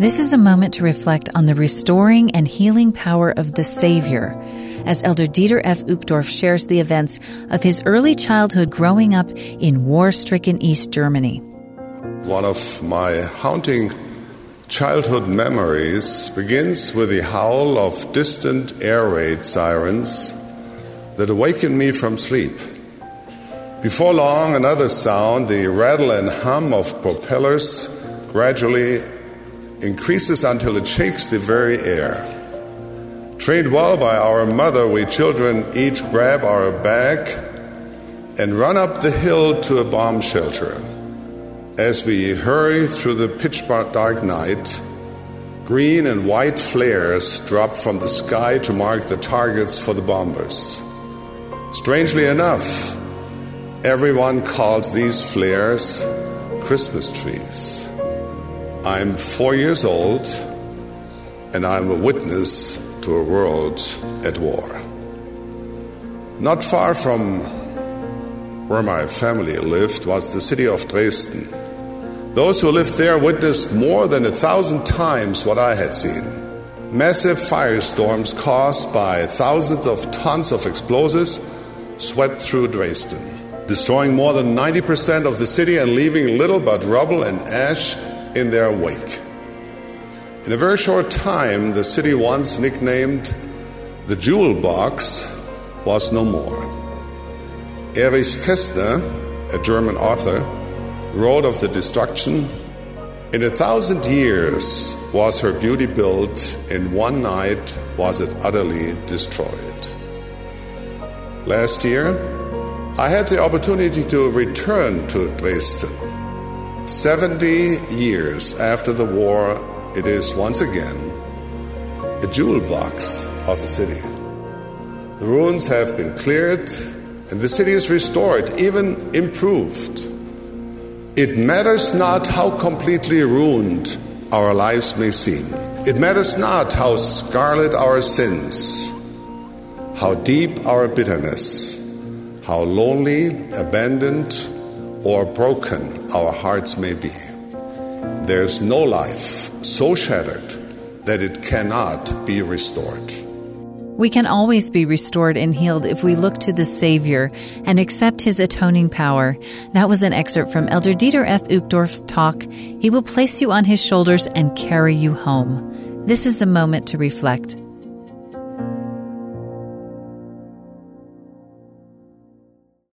This is a moment to reflect on the restoring and healing power of the Savior, as Elder Dieter F. Uchtdorf shares the events of his early childhood growing up in war-stricken East Germany. One of my haunting childhood memories begins with the howl of distant air raid sirens that awakened me from sleep. Before long, another sound, the rattle and hum of propellers, gradually increases until it shakes the very air. Trained well by our mother, we children each grab our bag and run up the hill to a bomb shelter. As we hurry through the pitch-dark night, green and white flares drop from the sky to mark the targets for the bombers. Strangely enough, everyone calls these flares Christmas trees. I'm 4 years old, and I'm a witness to a world at war. Not far from where my family lived was the city of Dresden. Those who lived there witnessed more than 1,000 times what I had seen. Massive firestorms caused by thousands of tons of explosives swept through Dresden, destroying more than 90% of the city and leaving little but rubble and ash in their wake. In a very short time, the city once nicknamed the Jewel Box was no more. Erich Kästner, a German author, wrote of the destruction, "In 1,000 years was her beauty built, in one night was it utterly destroyed." Last year, I had the opportunity to return to Dresden. 70 years after the war, it is once again a jewel box of a city. The ruins have been cleared and the city is restored, even improved. It matters not how completely ruined our lives may seem. It matters not how scarlet our sins, how deep our bitterness, how lonely, abandoned, or broken our hearts may be. There's no life so shattered that it cannot be restored. We can always be restored and healed if we look to the Savior and accept His atoning power. That was an excerpt from Elder Dieter F. Uchtdorf's talk, "He Will Place You on His Shoulders and Carry You Home." This is a moment to reflect.